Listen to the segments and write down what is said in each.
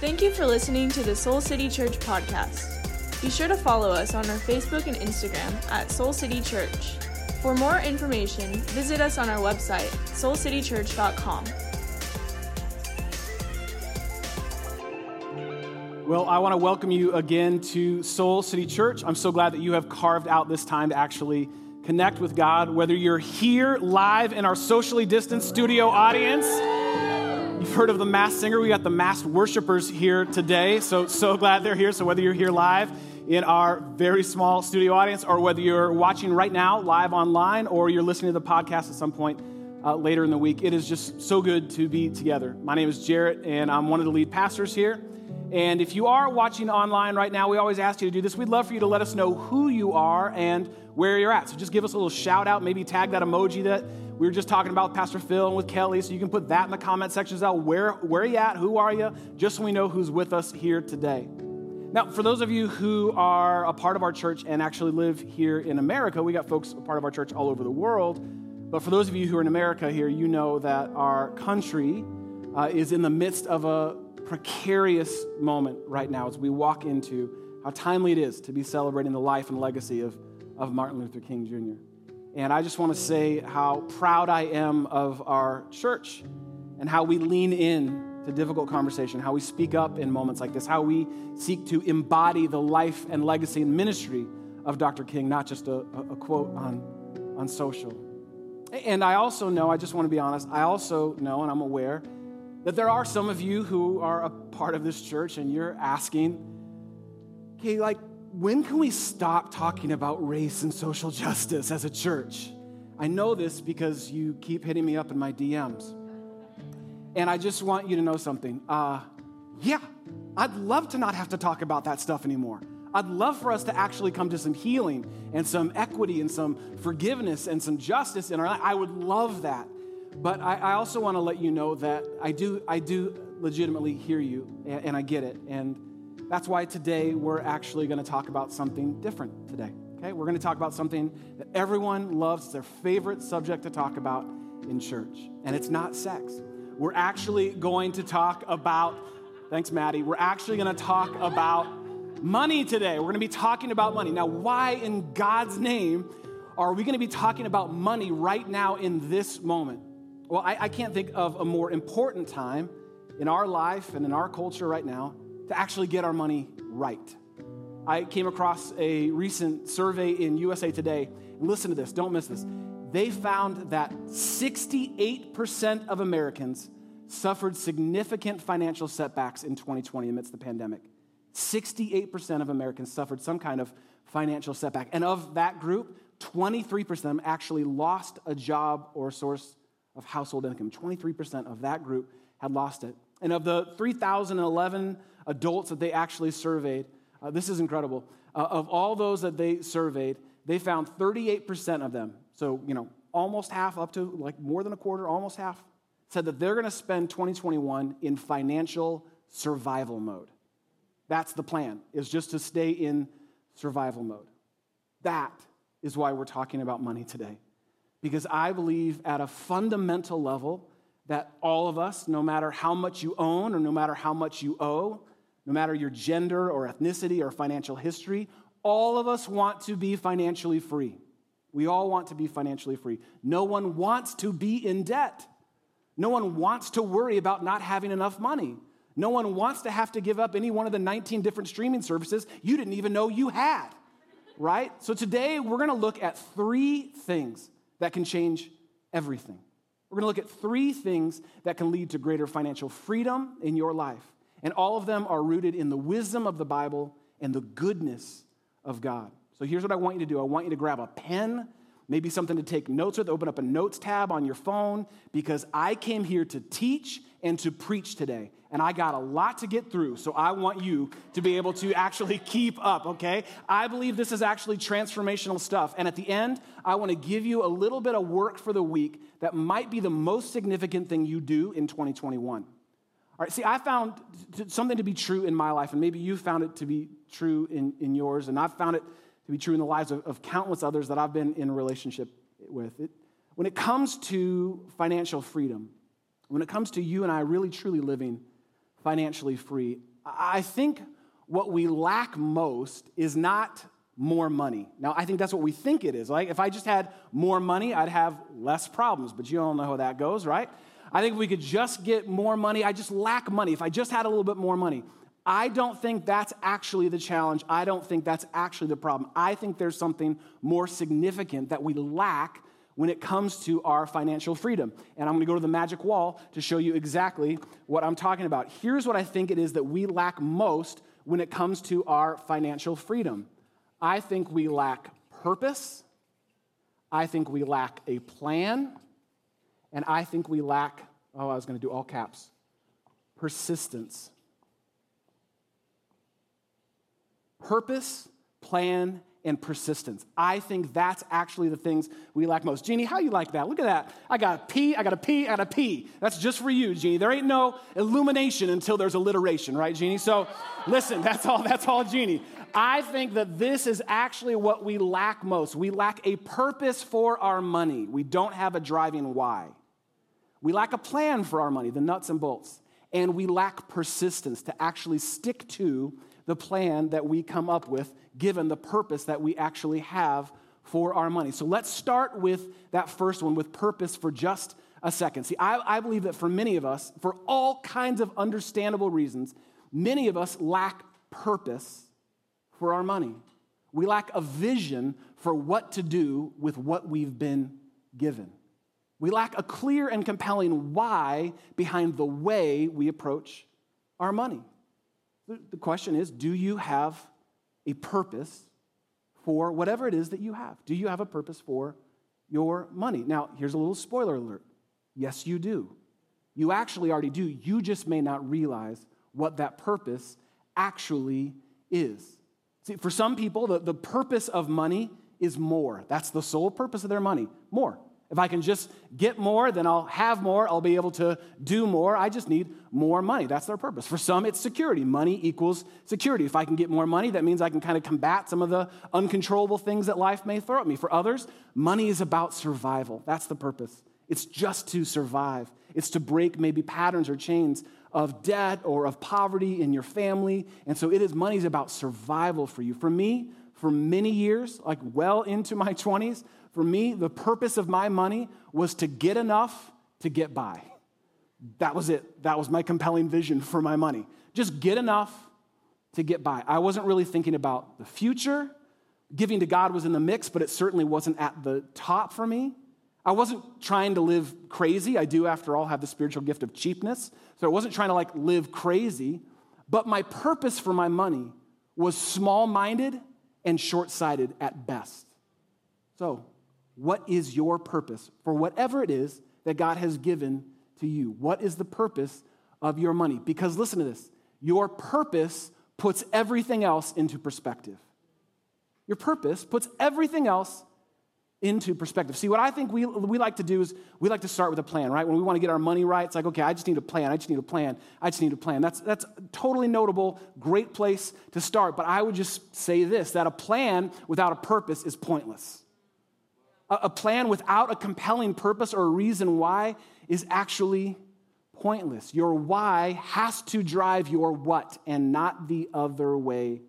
Thank you for listening to the Soul City Church podcast. Be sure to follow us on our Facebook and Instagram at Soul City Church. For more information, visit us on our website, soulcitychurch.com. Well, I want to welcome you again to Soul City Church. I'm so glad that you have carved out this time to actually connect with God, whether you're here live in our socially distanced studio audience. You've heard of the masked singer. We got the masked worshipers here today, so glad they're here. So whether you're here live in our very small studio audience, or whether you're watching right now live online, or you're listening to the podcast at some point later in the week, it is just so good to be together. My name is Jarrett, and I'm one of the lead pastors here. And if you are watching online right now, we always ask you to do this. We'd love for you to let us know who you are and where you're at. So just give us a little shout out, maybe tag that emoji that we were just talking about with Pastor Phil and with Kelly. So you can put that in the comment sections out. Where are you at? Who are you? Just so we know who's with us here today. Now, for those of you who are a part of our church and actually live here in America, we got folks a part of our church all over the world. But for those of you who are in America here, you know that our country is in the midst of a precarious moment right now as we walk into how timely it is to be celebrating the life and legacy of Martin Luther King Jr. And I just want to say how proud I am of our church and how we lean in to difficult conversation, how we speak up in moments like this, how we seek to embody the life and legacy and ministry of Dr. King, not just a quote on social. And I also know, I just want to be honest, I also know and I'm aware that there are some of you who are a part of this church and you're asking, okay, like, when can we stop talking about race and social justice as a church? I know this because you keep hitting me up in my DMs. And I just want you to know something. Yeah, I'd love to not have to talk about that stuff anymore. I'd love for us to actually come to some healing and some equity and some forgiveness and some justice in our life. I would love that. But I also want to let you know that I do legitimately hear you, and I get it. And that's why today we're actually going to talk about something different today, okay? We're going to talk about something that everyone loves. It's their favorite subject to talk about in church, and it's not sex. We're actually going to talk about, thanks, Maddie. We're actually going to talk about money today. We're going to be talking about money. Now, why in God's name are we going to be talking about money right now in this moment? Well, I can't think of a more important time in our life and in our culture right now to actually get our money right. I came across a recent survey in USA Today. Listen to this. Don't miss this. They found that 68% of Americans suffered significant financial setbacks in 2020 amidst the pandemic. 68% of Americans suffered some kind of financial setback. And of that group, 23% of them actually lost a job or source of household income. 23% of that group had lost it. And of the 3,011 adults that they actually surveyed, this is incredible, of all those that they surveyed, they found 38% of them, so, you know, almost half, up to like more than a quarter, almost half, said that they're going to spend 2021 in financial survival mode. That's the plan, is just to stay in survival mode. That is why we're talking about money today. Because I believe at a fundamental level that all of us, no matter how much you own or no matter how much you owe, no matter your gender or ethnicity or financial history, all of us want to be financially free. We all want to be financially free. No one wants to be in debt. No one wants to worry about not having enough money. No one wants to have to give up any one of the 19 different streaming services you didn't even know you had, right? So today we're going to look at three things that can change everything. We're going to look at three things that can lead to greater financial freedom in your life. And all of them are rooted in the wisdom of the Bible and the goodness of God. So here's what I want you to do. I want you to grab a pen, maybe something to take notes with, open up a notes tab on your phone, because I came here to teach and to preach today. And I got a lot to get through, so I want you to be able to actually keep up, okay? I believe this is actually transformational stuff. And at the end, I want to give you a little bit of work for the week that might be the most significant thing you do in 2021. All right, see, I found something to be true in my life, and maybe you found it to be true in yours, and I've found it to be true in the lives of countless others that I've been in a relationship with. When it comes to financial freedom, when it comes to you and I really, truly living financially free, I think what we lack most is not more money. Now, I think that's what we think it is. Like, if I just had more money, I'd have less problems, but you all know how that goes, right? I think if we could just get more money, I just lack money. If I just had a little bit more money. I don't think that's actually the challenge. I don't think that's actually the problem. I think there's something more significant that we lack when it comes to our financial freedom. And I'm going to go to the magic wall to show you exactly what I'm talking about. Here's what I think it is that we lack most when it comes to our financial freedom. I think we lack purpose. I think we lack a plan. And I think we lack, oh, I was going to do all caps, persistence. Purpose, plan, and persistence. I think that's actually the things we lack most. Jeannie, how you like that? Look at that. I got a P. That's just for you, Jeannie. There ain't no illumination until there's alliteration, right, Jeannie? So listen, that's all, Jeannie. I think that this is actually what we lack most. We lack a purpose for our money. We don't have a driving why. We lack a plan for our money, the nuts and bolts. And we lack persistence to actually stick to the plan that we come up with, given the purpose that we actually have for our money. So let's start with that first one, with purpose, for just a second. See, I believe that for many of us, for all kinds of understandable reasons, many of us lack purpose for our money. We lack a vision for what to do with what we've been given. We lack a clear and compelling why behind the way we approach our money. The question is, do you have a purpose for whatever it is that you have? Do you have a purpose for your money? Now, here's a little spoiler alert. Yes, you do. You actually already do. You just may not realize what that purpose actually is. See, for some people, the purpose of money is more. That's the sole purpose of their money, more. If I can just get more, then I'll have more. I'll be able to do more. I just need more money. That's their purpose. For some, it's security. Money equals security. If I can get more money, that means I can kind of combat some of the uncontrollable things that life may throw at me. For others, money is about survival. That's the purpose. It's just to survive. It's to break maybe patterns or chains of debt or of poverty in your family. And so it is, money is about survival for you. For me, for many years, like well into my 20s, for me, the purpose of my money was to get enough to get by. That was it. That was my compelling vision for my money. Just get enough to get by. I wasn't really thinking about the future. Giving to God was in the mix, but it certainly wasn't at the top for me. I wasn't trying to live crazy. I do, after all, have the spiritual gift of cheapness. So I wasn't trying to like live crazy. But my purpose for my money was small-minded and short-sighted at best. So what is your purpose for whatever it is that God has given to you? What is the purpose of your money? Because listen to this, your purpose puts everything else into perspective. Your purpose puts everything else into perspective. See, what I think we like to do is we like to start with a plan, right? When we want to get our money right, it's like, okay, I just need a plan. That's totally notable, great place to start. But I would just say this, that a plan without a purpose is pointless. A plan without a compelling purpose or a reason why is actually pointless. Your why has to drive your what and not the other way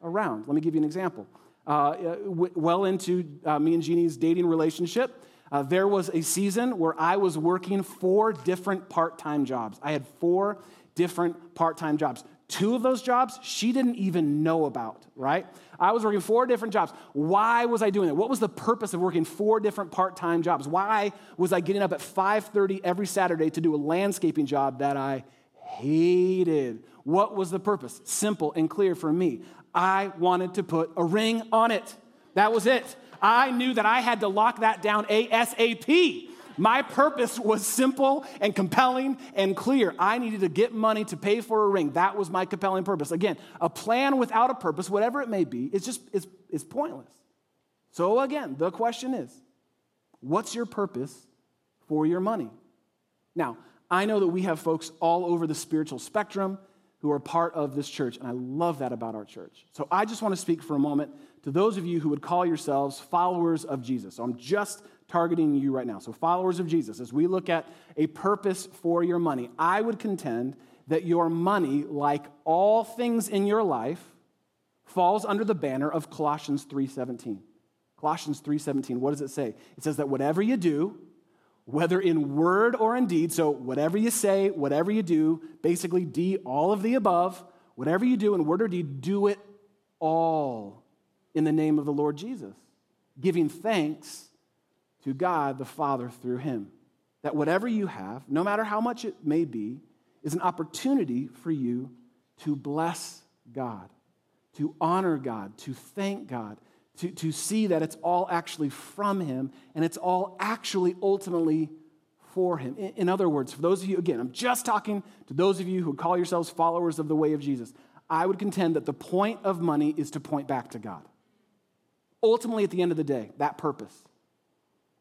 around. Let me give you an example. Well into me and Jeannie's dating relationship, there was a season where I was working 4 different part-time jobs. I had 4 different part-time jobs. 2 of those jobs she didn't even know about, right? I was working 4 different jobs. Why was I doing that? What was the purpose of working 4 different part-time jobs? Why was I getting up at 5:30 every Saturday to do a landscaping job that I hated? What was the purpose? Simple and clear for me. I wanted to put a ring on it. That was it. I knew that I had to lock that down ASAP. My purpose was simple and compelling and clear. I needed to get money to pay for a ring. That was my compelling purpose. Again, a plan without a purpose, whatever it may be, it's pointless. So again, the question is, what's your purpose for your money? Now, I know that we have folks all over the spiritual spectrum who are part of this church, and I love that about our church. So I just want to speak for a moment to those of you who would call yourselves followers of Jesus. So I'm just targeting you right now. So followers of Jesus, as we look at a purpose for your money, I would contend that your money, like all things in your life, falls under the banner of Colossians 3:17. Colossians 3:17, what does it say? It says that whatever you do, whether in word or in deed, so whatever you say, whatever you do, basically D, all of the above, whatever you do in word or deed, do it all in the name of the Lord Jesus, giving thanks to God the Father through him. That whatever you have, no matter how much it may be, is an opportunity for you to bless God, to honor God, to thank God, to see that it's all actually from him and it's all actually ultimately for him. In other words, for those of you, again, I'm just talking to those of you who call yourselves followers of the way of Jesus. I would contend that the point of money is to point back to God. Ultimately, at the end of the day, that purpose.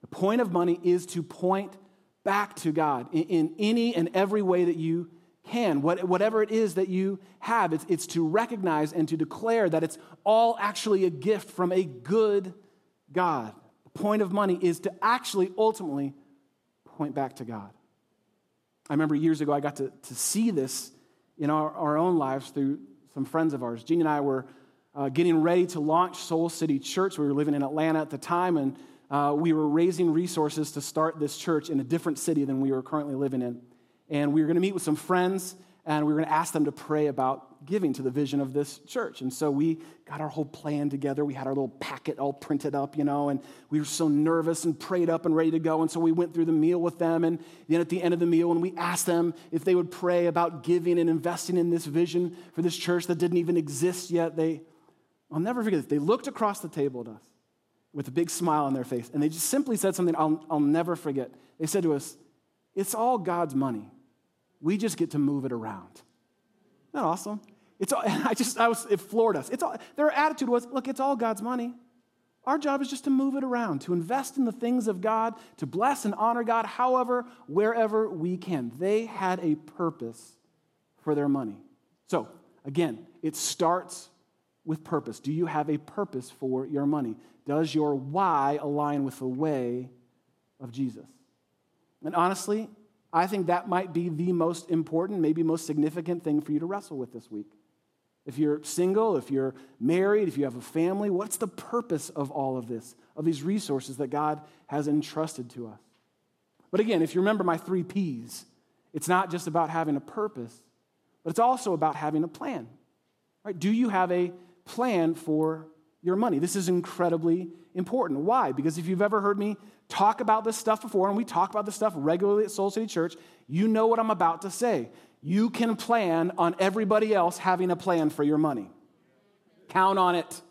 The point of money is to point back to God in any and every way that you can. Whatever it is that you have, it's to recognize and to declare that it's all actually a gift from a good God. The point of money is to actually ultimately point back to God. I remember years ago I got to see this in our own lives through some friends of ours. Jeannie and I were getting ready to launch Soul City Church. We were living in Atlanta at the time, and we were raising resources to start this church in a different city than we were currently living in. And we were going to meet with some friends, and we were going to ask them to pray about giving to the vision of this church. And so we got our whole plan together. We had our little packet all printed up, and we were so nervous and prayed up and ready to go. And so we went through the meal with them. And then at the end of the meal, when we asked them if they would pray about giving and investing in this vision for this church that didn't even exist yet, I'll never forget this. They looked across the table at us with a big smile on their face. And they just simply said something I'll never forget. They said to us, "It's all God's money. We just get to move it around." Isn't that awesome? It floored us. Their attitude was, look, it's all God's money. Our job is just to move it around, to invest in the things of God, to bless and honor God, however, wherever we can. They had a purpose for their money. So again, it starts with purpose. Do you have a purpose for your money? Does your why align with the way of Jesus? And honestly, I think that might be the most important, maybe most significant thing for you to wrestle with this week. If you're single, if you're married, if you have a family, what's the purpose of all of this, of these resources that God has entrusted to us? But again, if you remember my 3 Ps, it's not just about having a purpose, but it's also about having a plan. Right? Do you have a plan for your money? This is incredibly important. Why? Because if you've ever heard me talk about this stuff before, and we talk about this stuff regularly at Soul City Church, you know what I'm about to say. You can plan on everybody else having a plan for your money. Count on it.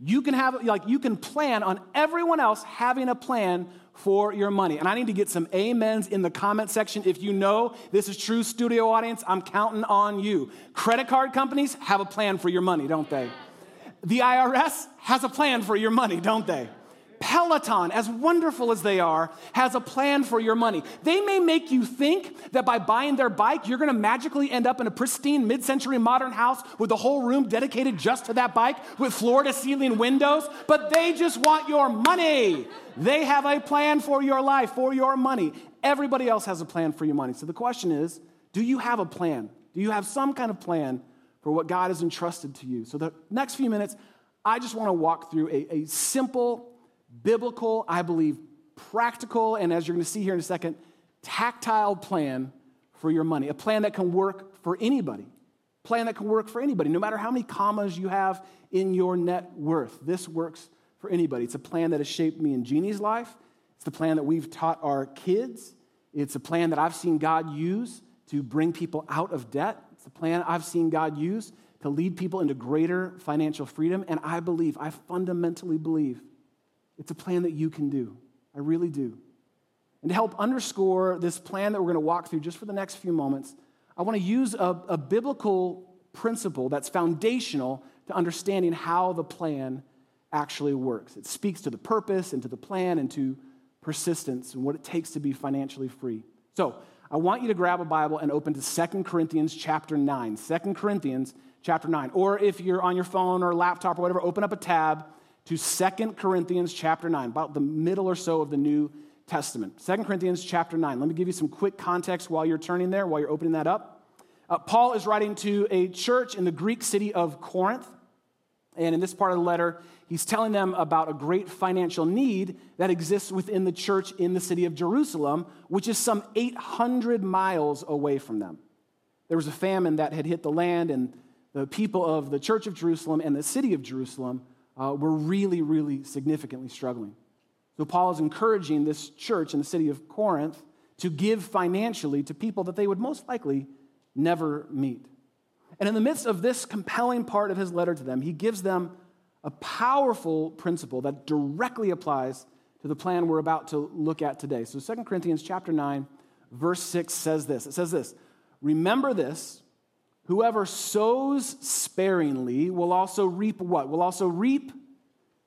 You can plan on everyone else having a plan for your money. And I need to get some amens in the comment section. If you know this is true, studio audience, I'm counting on you. Credit card companies have a plan for your money, don't they? The IRS has a plan for your money, don't they? Peloton, as wonderful as they are, has a plan for your money. They may make you think that by buying their bike, you're going to magically end up in a pristine mid-century modern house with a whole room dedicated just to that bike with floor-to-ceiling windows, but they just want your money. They have a plan for your life, for your money. Everybody else has a plan for your money. So the question is, do you have a plan? Do you have some kind of plan for what God has entrusted to you? So the next few minutes, I just want to walk through a simple, biblical, I believe, practical, and as you're going to see here in a second, tactile plan for your money. A plan that can work for anybody. Plan that can work for anybody. No matter how many commas you have in your net worth, this works for anybody. It's a plan that has shaped me and Jeannie's life. It's the plan that we've taught our kids. It's a plan that I've seen God use to bring people out of debt. It's a plan I've seen God use to lead people into greater financial freedom. And I fundamentally believe, it's a plan that you can do. I really do. And to help underscore this plan that we're going to walk through just for the next few moments, I want to use a biblical principle that's foundational to understanding how the plan actually works. It speaks to the purpose and to the plan and to persistence and what it takes to be financially free. So I want you to grab a Bible and open to 2 Corinthians chapter 9. 2 Corinthians chapter 9. Or if you're on your phone or laptop or whatever, open up a tab to 2 Corinthians chapter 9, about the middle or so of the New Testament. 2 Corinthians chapter 9. Let me give you some quick context while you're turning there, while you're opening that up. Paul is writing to a church in the Greek city of Corinth, and in this part of the letter, he's telling them about a great financial need that exists within the church in the city of Jerusalem, which is some 800 miles away from them. There was a famine that had hit the land, and the people of the church of Jerusalem and the city of Jerusalem were really, really significantly struggling. So Paul is encouraging this church in the city of Corinth to give financially to people that they would most likely never meet. And in the midst of this compelling part of his letter to them, he gives them a powerful principle that directly applies to the plan we're about to look at today. So 2 Corinthians chapter 9, verse 6 says this. It says this, "Remember this, whoever sows sparingly will also reap what? Will also reap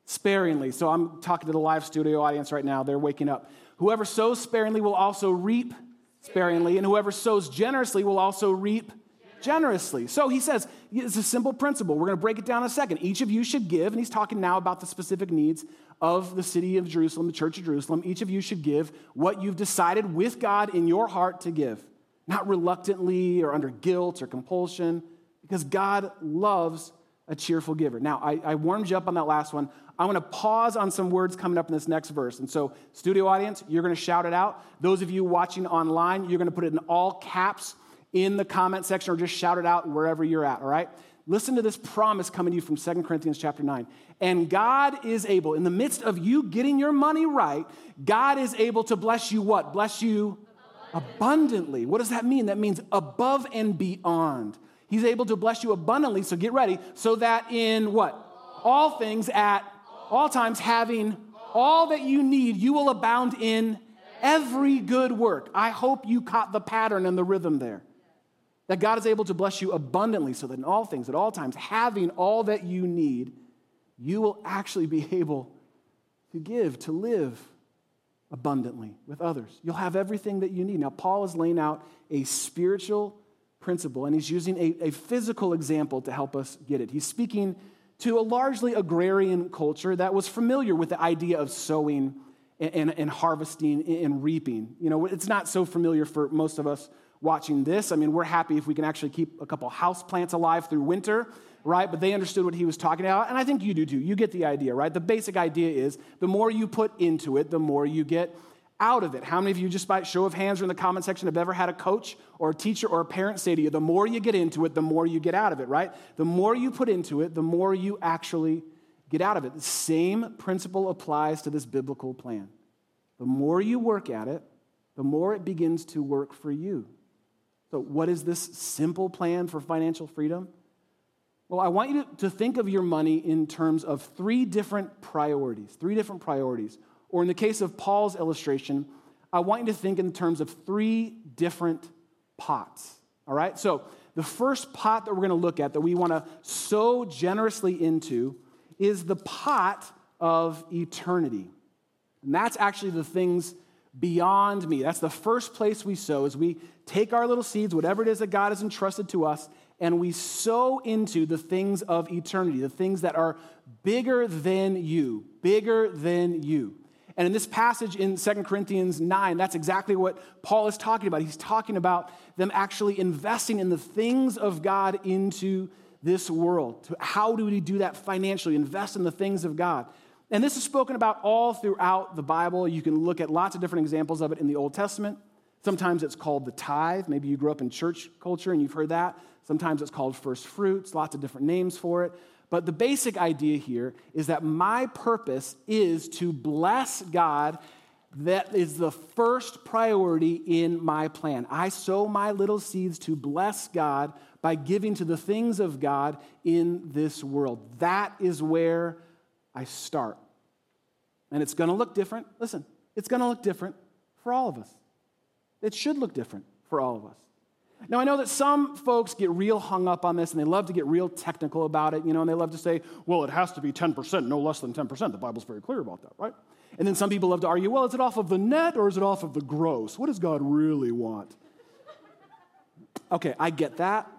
sparingly." So I'm talking to the live studio audience right now. They're waking up. "Whoever sows sparingly will also reap sparingly, and whoever sows generously will also reap generously." So he says, it's a simple principle. We're going to break it down in a second. Each of you should give, and he's talking now about the specific needs of the city of Jerusalem, the church of Jerusalem. Each of you should give what you've decided with God in your heart to give, not reluctantly or under guilt or compulsion, because God loves a cheerful giver. Now, I warmed you up on that last one. I want to pause on some words coming up in this next verse. And so, studio audience, you're going to shout it out. Those of you watching online, you're going to put it in all caps in the comment section, or just shout it out wherever you're at, all right? Listen to this promise coming to you from 2 Corinthians chapter 9. "And God is able," in the midst of you getting your money right, God is able to bless you what? Bless you abundantly. What does that mean? That means above and beyond. He's able to bless you abundantly, so get ready, so that in what? All things at all times, having all that you need, you will abound in every good work. I hope you caught the pattern and the rhythm there. That God is able to bless you abundantly so that in all things, at all times, having all that you need, you will actually be able to give, to live abundantly with others. You'll have everything that you need. Now, Paul is laying out a spiritual principle, and he's using a physical example to help us get it. He's speaking to a largely agrarian culture that was familiar with the idea of sowing and harvesting and reaping. You know, it's not so familiar for most of us watching this. I mean, we're happy if we can actually keep a couple house plants alive through winter, right? But they understood what he was talking about, and I think you do too. You get the idea, right? The basic idea is the more you put into it, the more you get out of it. How many of you, just by show of hands or in the comment section, have ever had a coach or a teacher or a parent say to you, the more you get into it, the more you get out of it, right? The more you put into it, the more you actually get out of it. The same principle applies to this biblical plan. The more you work at it, the more it begins to work for you. So what is this simple plan for financial freedom? Well, I want you to think of your money in terms of three different priorities. Or in the case of Paul's illustration, I want you to think in terms of three different pots, all right? So the first pot that we're going to look at that we want to sow generously into is the pot of eternity. And that's actually the things beyond me. That's the first place we sow, is we take our little seeds, whatever it is that God has entrusted to us, and we sow into the things of eternity, the things that are bigger than you. And in this passage in 2 Corinthians 9, that's exactly what Paul is talking about. He's talking about them actually investing in the things of God into this world. How do we do that financially? Invest in the things of God. And this is spoken about all throughout the Bible. You can look at lots of different examples of it in the Old Testament. Sometimes it's called the tithe. Maybe you grew up in church culture and you've heard that. Sometimes it's called first fruits, lots of different names for it. But the basic idea here is that my purpose is to bless God. That is the first priority in my plan. I sow my little seeds to bless God by giving to the things of God in this world. That is where I start. And it's going to look different. Listen, it's going to look different for all of us. It should look different for all of us. Now, I know that some folks get real hung up on this, and they love to get real technical about it, you know, and they love to say, well, it has to be 10%, no less than 10%. The Bible's very clear about that, right? And then some people love to argue, well, is it off of the net or is it off of the gross? What does God really want? Okay, I get that.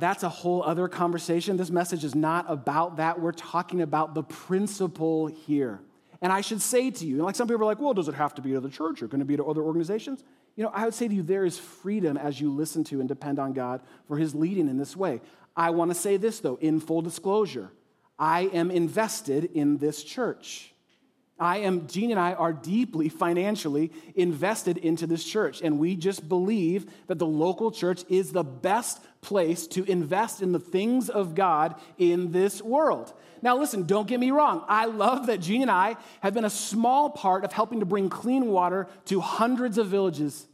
That's a whole other conversation. This message is not about that. We're talking about the principle here. And I should say to you, like some people are like, well, does it have to be to the church or can it be to other organizations? You know, I would say to you, there is freedom as you listen to and depend on God for his leading in this way. I want to say this, though, in full disclosure, I am invested in this church. Jeannie and I are deeply financially invested into this church, and we just believe that the local church is the best place to invest in the things of God in this world. Now listen, don't get me wrong. I love that Jeannie and I have been a small part of helping to bring clean water to hundreds of villages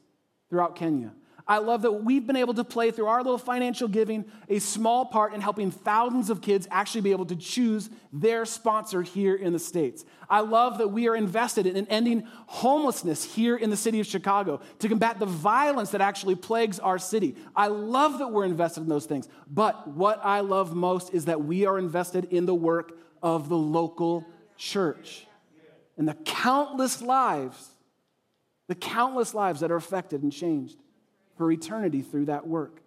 throughout Kenya. I love that we've been able to play through our little financial giving a small part in helping thousands of kids actually be able to choose their sponsor here in the States. I love that we are invested in ending homelessness here in the city of Chicago to combat the violence that actually plagues our city. I love that we're invested in those things. But what I love most is that we are invested in the work of the local church and the countless lives that are affected and changed for eternity through that work,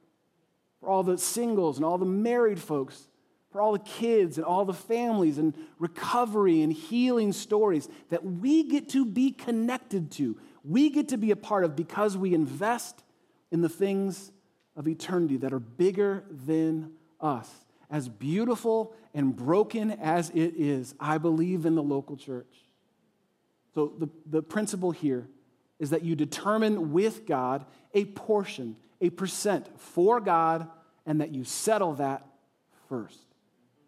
for all the singles and all the married folks, for all the kids and all the families and recovery and healing stories that we get to be connected to, we get to be a part of because we invest in the things of eternity that are bigger than us. As beautiful and broken as it is, I believe in the local church. So the principle here is that you determine with God a portion, a percent for God, and that you settle that first.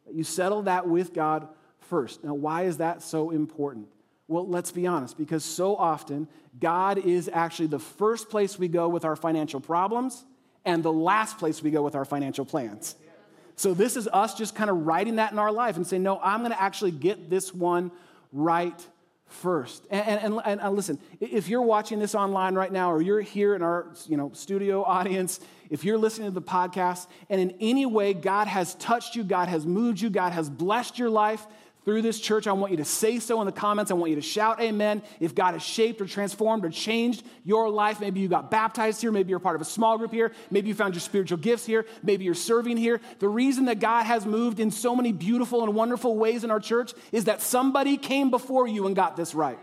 That you settle that with God first. Now, why is that so important? Well, let's be honest, because so often God is actually the first place we go with our financial problems and the last place we go with our financial plans. So this is us just kind of writing that in our life and saying, no, I'm going to actually get this one right first. And listen, if you're watching this online right now, or you're here in our studio audience, if you're listening to the podcast, and in any way God has touched you, God has moved you, God has blessed your life through this church, I want you to say so in the comments. I want you to shout amen. If God has shaped or transformed or changed your life, maybe you got baptized here, maybe you're part of a small group here, maybe you found your spiritual gifts here, maybe you're serving here. The reason that God has moved in so many beautiful and wonderful ways in our church is that somebody came before you and got this right.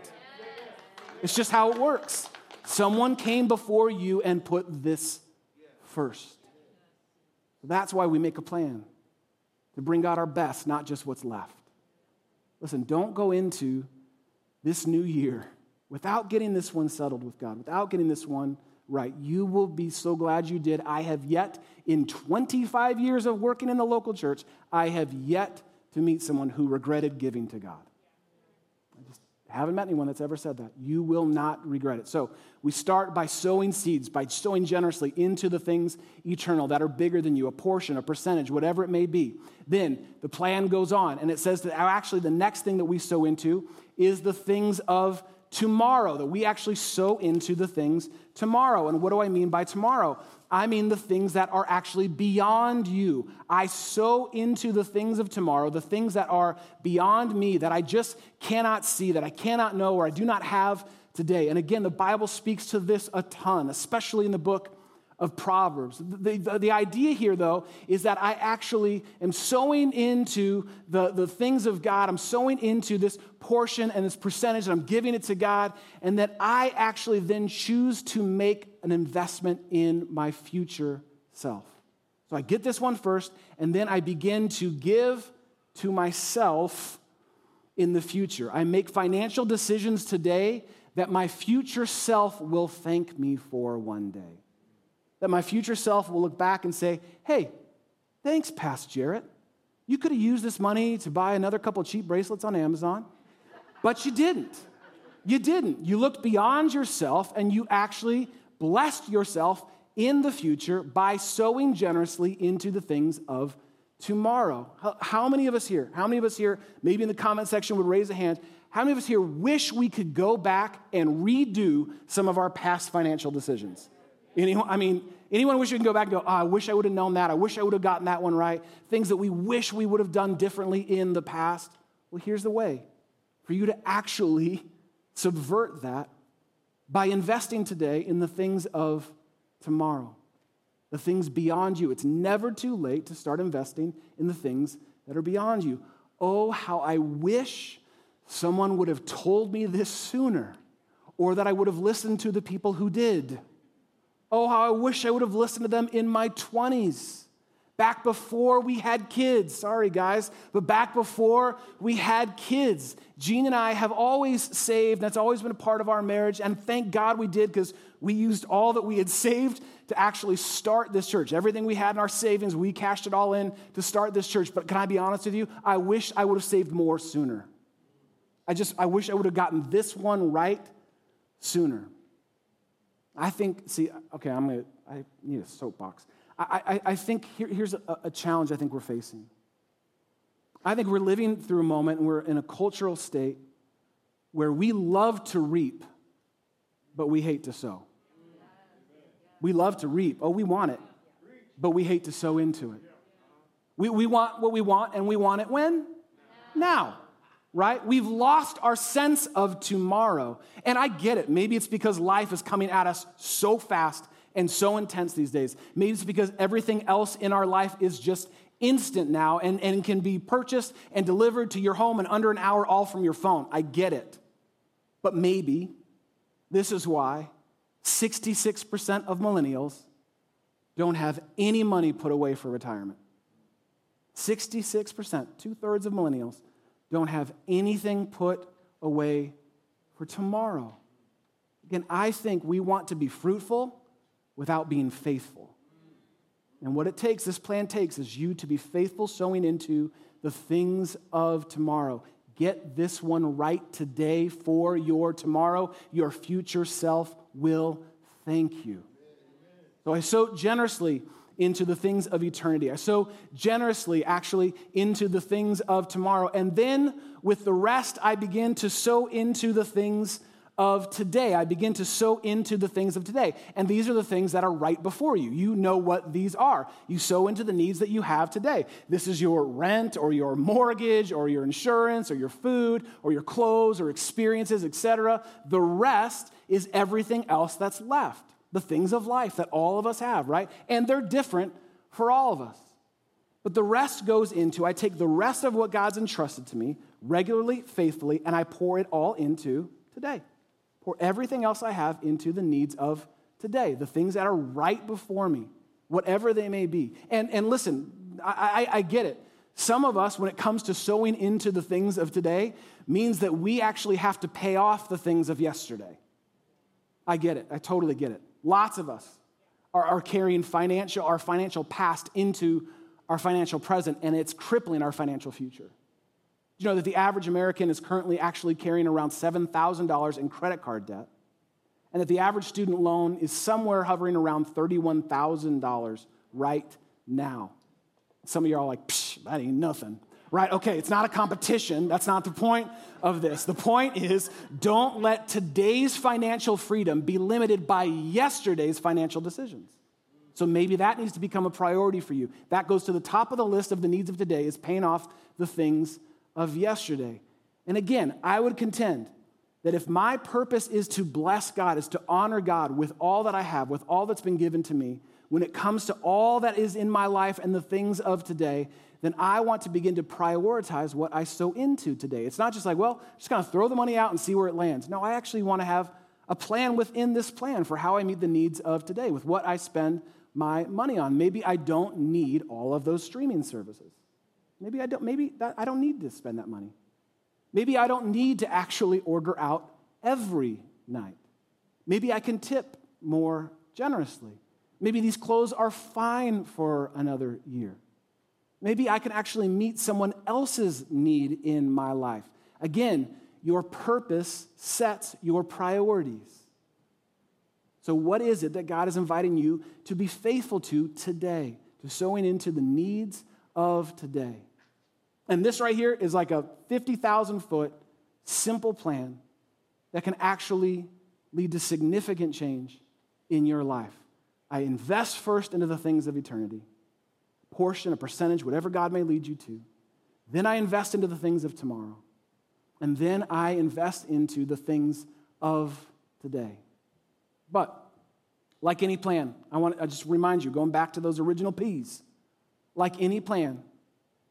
It's just how it works. Someone came before you and put this first. That's why we make a plan, to bring God our best, not just what's left. Listen, don't go into this new year without getting this one settled with God, without getting this one right. You will be so glad you did. I have yet, in 25 years of working in the local church, I have yet to meet someone who regretted giving to God. I just haven't met anyone that's ever said that. You will not regret it. So we start by sowing seeds, by sowing generously into the things eternal that are bigger than you, a portion, a percentage, whatever it may be. Then the plan goes on, and it says that actually the next thing that we sow into is the things of tomorrow, that we actually sow into the things tomorrow. And what do I mean by tomorrow? I mean the things that are actually beyond you. I sow into the things of tomorrow, the things that are beyond me, that I just cannot see, that I cannot know, or I do not have today. And again, the Bible speaks to this a ton, especially in the book of Proverbs. The idea here, though, is that I actually am sowing into the things of God. I'm sowing into this portion and this percentage, and I'm giving it to God, and that I actually then choose to make an investment in my future self. So I get this one first, and then I begin to give to myself in the future. I make financial decisions today that my future self will thank me for one day. That my future self will look back and say, hey, thanks, Pastor Jarrett. You could have used this money to buy another couple cheap bracelets on Amazon, but you didn't. You looked beyond yourself, and you actually blessed yourself in the future by sowing generously into the things of tomorrow. How many of us here, maybe in the comment section, would raise a hand? How many of us here wish we could go back and redo some of our past financial decisions? Anyone wish you can go back and go, oh, I wish I would have known that. I wish I would have gotten that one right. Things that we wish we would have done differently in the past. Well, here's the way for you to actually subvert that by investing today in the things of tomorrow, the things beyond you. It's never too late to start investing in the things that are beyond you. Oh, how I wish someone would have told me this sooner, or that I would have listened to the people who did. Oh, how I wish I would have listened to them in my 20s, back before we had kids. Sorry, guys, but back before we had kids. Jean and I have always saved. That's always been a part of our marriage, and thank God we did, because we used all that we had saved to actually start this church. Everything we had in our savings, we cashed it all in to start this church. But can I be honest with you? I wish I would have saved more sooner. I wish I would have gotten this one right sooner. I need a soapbox. I think here's a challenge I think we're facing. I think we're living through a moment, and we're in a cultural state where we love to reap, but we hate to sow. We love to reap. Oh, we want it, but we hate to sow into it. We want what we want, and we want it when? Now. Right? We've lost our sense of tomorrow. And I get it. Maybe it's because life is coming at us so fast and so intense these days. Maybe it's because everything else in our life is just instant now and can be purchased and delivered to your home in under an hour, all from your phone. I get it. But maybe this is why 66% of millennials don't have any money put away for retirement. 66%, two-thirds of millennials don't have anything put away for tomorrow. Again, I think we want to be fruitful without being faithful. And what it takes, this plan takes, is you to be faithful, sowing into the things of tomorrow. Get this one right today for your tomorrow. Your future self will thank you. So I sow generously into the things of eternity. I sow generously, actually, into the things of tomorrow. And then with the rest, I begin to sow into the things of today. I begin to sow into the things of today. And these are the things that are right before you. You know what these are. You sow into the needs that you have today. This is your rent or your mortgage or your insurance or your food or your clothes or experiences, etc. The rest is everything else that's left. The things of life that all of us have, right? And they're different for all of us. But the rest goes into, I take the rest of what God's entrusted to me regularly, faithfully, and I pour it all into today. Pour everything else I have into the needs of today, the things that are right before me, whatever they may be. And listen, I get it. Some of us, when it comes to sowing into the things of today, means that we actually have to pay off the things of yesterday. I get it. I totally get it. Lots of us are carrying our financial past into our financial present, and it's crippling our financial future. You know that the average American is currently actually carrying around $7,000 in credit card debt, and that the average student loan is somewhere hovering around $31,000 right now. Some of you are all like, psh, that ain't nothing. Right, okay, it's not a competition. That's not the point of this. The point is, don't let today's financial freedom be limited by yesterday's financial decisions. So maybe that needs to become a priority for you. That goes to the top of the list of the needs of today, is paying off the things of yesterday. And again, I would contend that if my purpose is to bless God, is to honor God with all that I have, with all that's been given to me, when it comes to all that is in my life and the things of today, then I want to begin to prioritize what I sow into today. It's not just like, well, I'm just going to throw the money out and see where it lands. No, I actually want to have a plan within this plan for how I meet the needs of today, with what I spend my money on. Maybe I don't need all of those streaming services. I don't need to spend that money. Maybe I don't need to actually order out every night. Maybe I can tip more generously. Maybe these clothes are fine for another year. Maybe I can actually meet someone else's need in my life. Again, your purpose sets your priorities. So what is it that God is inviting you to be faithful to today, to sowing into the needs of today? And this right here is like a 50,000-foot simple plan that can actually lead to significant change in your life. I invest first into the things of eternity. Portion, a percentage, whatever God may lead you to. Then I invest into the things of tomorrow. And then I invest into the things of today. But, like any plan, I just remind you, going back to those original P's, like any plan,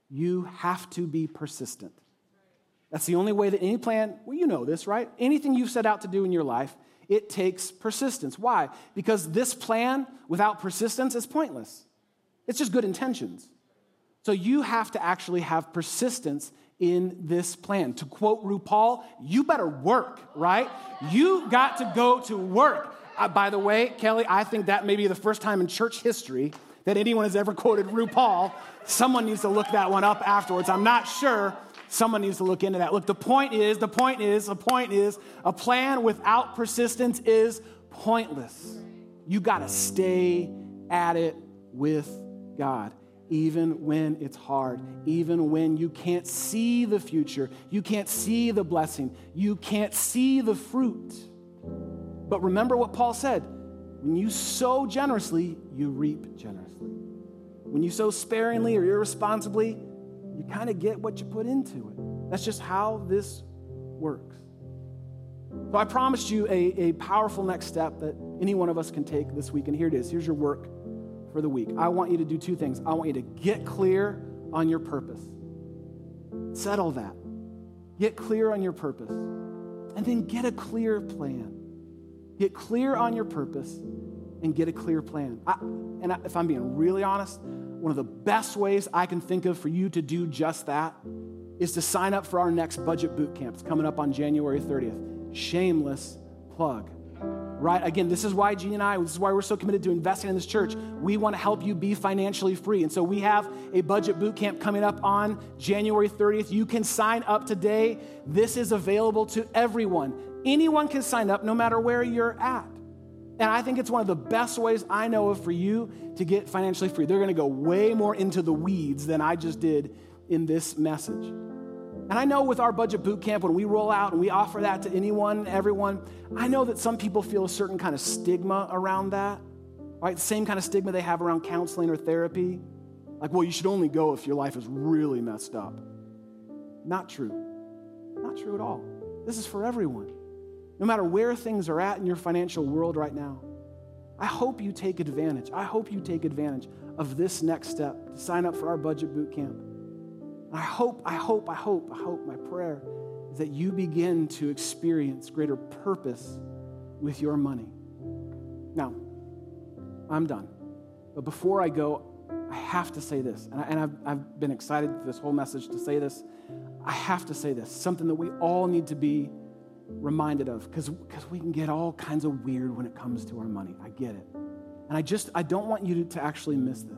you have to be persistent. That's the only way that any plan, well, you know this, right? Anything you've set out to do in your life, It takes persistence. Why? Because this plan without persistence is pointless. It's just good intentions. So you have to actually have persistence in this plan. To quote RuPaul, you better work, right? You got to go to work. By the way, Kelly, I think that may be the first time in church history that anyone has ever quoted RuPaul. Someone needs to look that one up afterwards. I'm not sure. Someone needs to look into that. Look, the point is, a plan without persistence is pointless. You got to stay at it with God, even when it's hard, even when you can't see the future, you can't see the blessing, you can't see the fruit. But remember what Paul said, when you sow generously, you reap generously. When you sow sparingly or irresponsibly, you kind of get what you put into it. That's just how this works. So I promised you a powerful next step that any one of us can take this week, and here it is. Here's your work for the week. I want you to do two things. I want you to get clear on your purpose. Settle that. Get clear on your purpose. And then get a clear plan. Get clear on your purpose and get a clear plan. If I'm being really honest, one of the best ways I can think of for you to do just that is to sign up for our next budget boot camp. It's coming up on January 30th. Shameless plug. Right? Again, this is why Jeannie and I, this is why we're so committed to investing in this church. We want to help you be financially free. And so we have a budget boot camp coming up on January 30th. You can sign up today. This is available to everyone. Anyone can sign up no matter where you're at. And I think it's one of the best ways I know of for you to get financially free. They're going to go way more into the weeds than I just did in this message. And I know with our budget boot camp, when we roll out and we offer that to anyone, everyone, I know that some people feel a certain kind of stigma around that, right? The same kind of stigma they have around counseling or therapy. Like, well, you should only go if your life is really messed up. Not true. Not true at all. This is for everyone. No matter where things are at in your financial world right now, I hope you take advantage. I hope you take advantage of this next step to sign up for our budget boot camp. I hope, my prayer is that you begin to experience greater purpose with your money. Now, I'm done. But before I go, I have to say this. And I've been excited for this whole message to say this. I have to say this, something that we all need to be reminded of, because we can get all kinds of weird when it comes to our money. I get it. And I don't want you to actually miss this.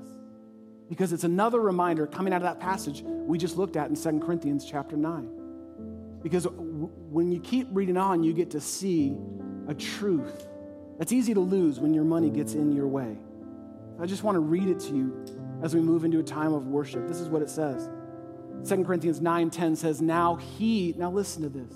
Because it's another reminder coming out of that passage we just looked at in 2 Corinthians chapter 9. Because when you keep reading on, you get to see a truth that's easy to lose when your money gets in your way. I just want to read it to you as we move into a time of worship. This is what it says. 2 Corinthians 9:10 says, now listen to this,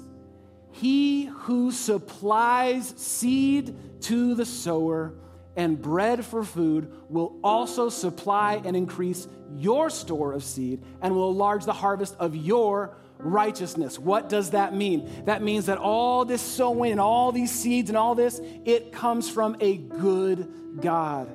he who supplies seed to the sower and bread for food will also supply and increase your store of seed and will enlarge the harvest of your righteousness. What does that mean? That means that all this sowing and all these seeds and all this, it comes from a good God.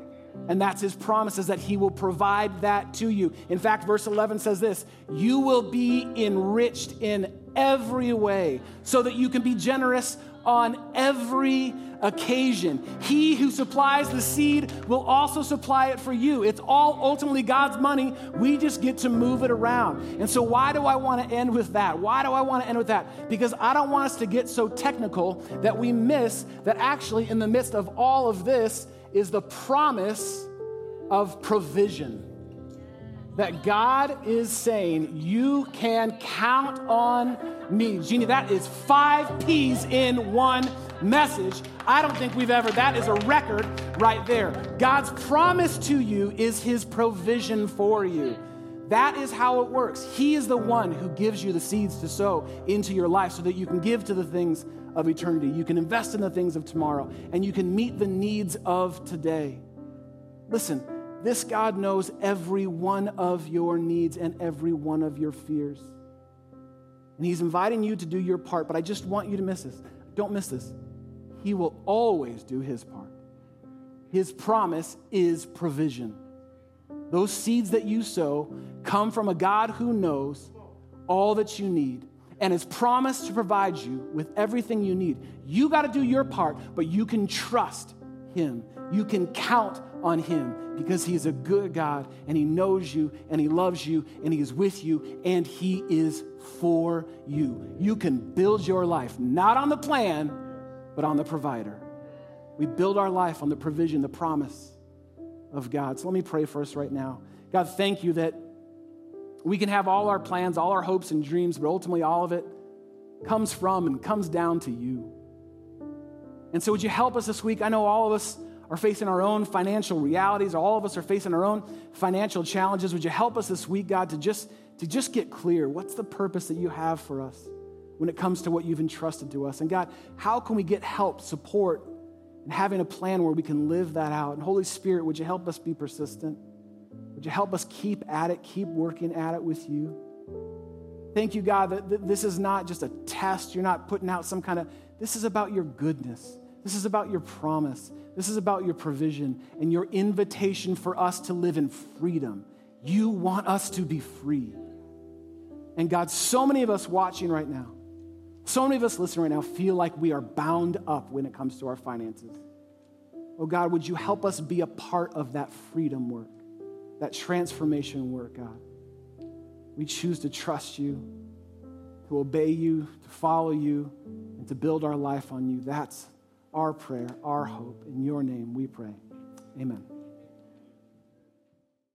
And that's his promise, is that he will provide that to you. In fact, verse 11 says this, you will be enriched in every way so that you can be generous on every occasion. He who supplies the seed will also supply it for you. It's all ultimately God's money. We just get to move it around. And so why do I want to end with that? Why do I want to end with that? Because I don't want us to get so technical that we miss that actually in the midst of all of this is the promise of provision. That God is saying, you can count on me. Jeannie, that is 5 P's in one message. I don't think that is a record right there. God's promise to you is his provision for you. That is how it works. He is the one who gives you the seeds to sow into your life so that you can give to the things of eternity. You can invest in the things of tomorrow, and you can meet the needs of today. Listen, this God knows every one of your needs and every one of your fears. And he's inviting you to do your part, but I just want you to miss this. Don't miss this. He will always do his part. His promise is provision. Those seeds that you sow come from a God who knows all that you need and has promised to provide you with everything you need. You got to do your part, but you can trust him. You can count on him because he is a good God and he knows you and he loves you and he is with you and he is for you. You can build your life, not on the plan, but on the provider. We build our life on the provision, the promise of God. So let me pray for us right now. God, thank you that we can have all our plans, all our hopes and dreams, but ultimately all of it comes from and comes down to you. And so would you help us this week? I know all of us are facing our own financial realities. All of us are facing our own financial challenges. Would you help us this week, God, to just get clear? What's the purpose that you have for us when it comes to what you've entrusted to us? And God, how can we get help, support, and having a plan where we can live that out? And Holy Spirit, would you help us be persistent? Would you help us keep at it, keep working at it with you? Thank you, God, that this is not just a test. You're not putting out some kind of, this is about your goodness. This is about your promise. This is about your provision and your invitation for us to live in freedom. You want us to be free. And God, so many of us watching right now, so many of us listening right now feel like we are bound up when it comes to our finances. Oh God, would you help us be a part of that freedom work? That transformation work, God. We choose to trust you, to obey you, to follow you, and to build our life on you. That's our prayer, our hope. In your name we pray. Amen.